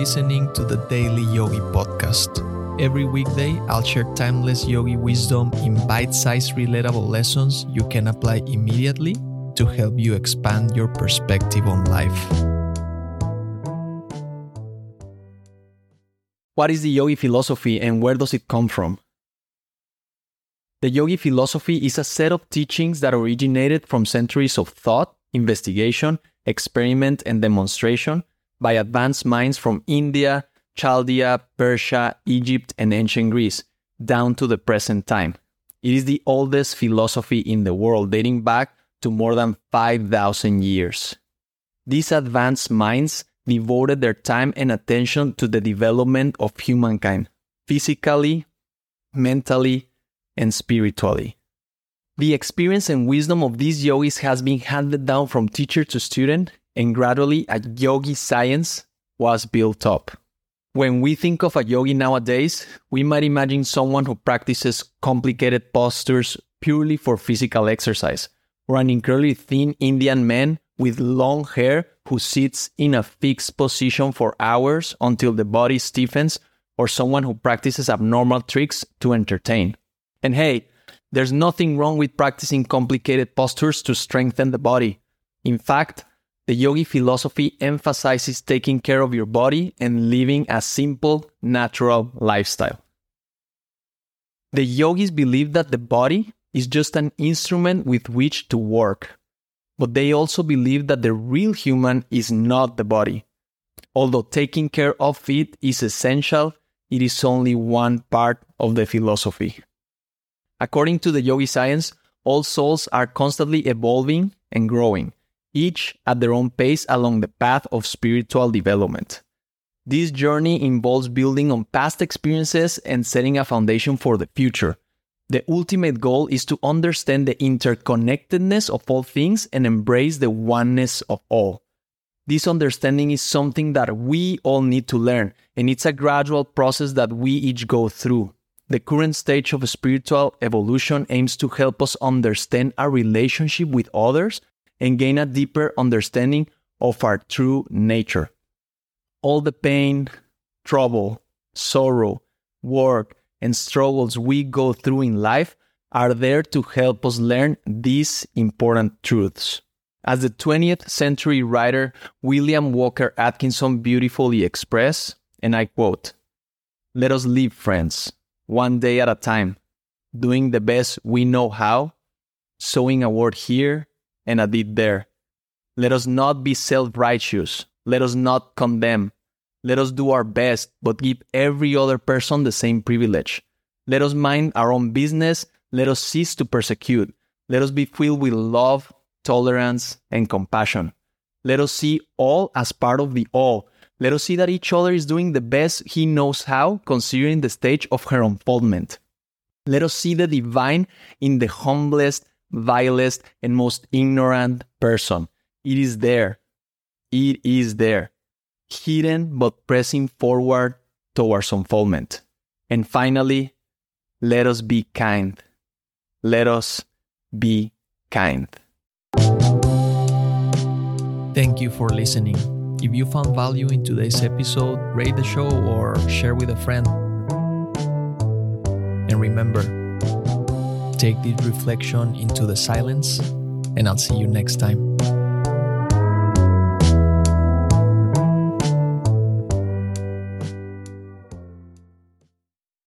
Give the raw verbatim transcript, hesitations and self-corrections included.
listening to the Daily Yogi Podcast. Every weekday, I'll share timeless yogi wisdom in bite-sized, relatable lessons you can apply immediately to help you expand your perspective on life. What is the yogi philosophy and where does it come from? The yogi philosophy is a set of teachings that originated from centuries of thought, investigation, experiment, and demonstration by advanced minds from India, Chaldea, Persia, Egypt, and ancient Greece, down to the present time. It is the oldest philosophy in the world, dating back to more than five thousand years. These advanced minds devoted their time and attention to the development of humankind, physically, mentally, and spiritually. The experience and wisdom of these yogis has been handed down from teacher to student, and gradually a yogi science was built up. When we think of a yogi nowadays, we might imagine someone who practices complicated postures purely for physical exercise, or an incredibly thin Indian man with long hair who sits in a fixed position for hours until the body stiffens, or someone who practices abnormal tricks to entertain. And hey, there's nothing wrong with practicing complicated postures to strengthen the body. In fact, the yogi philosophy emphasizes taking care of your body and living a simple, natural lifestyle. The yogis believe that the body is just an instrument with which to work, but they also believe that the real human is not the body. Although taking care of it is essential, it is only one part of the philosophy. According to the yogi science, all souls are constantly evolving and growing, each at their own pace along the path of spiritual development. This journey involves building on past experiences and setting a foundation for the future. The ultimate goal is to understand the interconnectedness of all things and embrace the oneness of all. This understanding is something that we all need to learn, and it's a gradual process that we each go through. The current stage of spiritual evolution aims to help us understand our relationship with others and gain a deeper understanding of our true nature. All the pain, trouble, sorrow, work, and struggles we go through in life are there to help us learn these important truths. As the twentieth century writer William Walker Atkinson beautifully expressed, and I quote, "Let us live, friends, one day at a time, doing the best we know how, sowing a word here and a deed there. Let us not be self-righteous. Let us not condemn. Let us do our best, but give every other person the same privilege. Let us mind our own business. Let us cease to persecute. Let us be filled with love, tolerance, and compassion. Let us see all as part of the all. Let us see that each other is doing the best he knows how, considering the stage of her unfoldment. Let us see the divine in the humblest, vilest, and most ignorant person. It is there. It is there. Hidden, but pressing forward towards unfoldment. And finally, let us be kind. Let us be kind." Thank you for listening. If you found value in today's episode, rate the show or share with a friend. And remember, take this reflection into the silence, and I'll see you next time.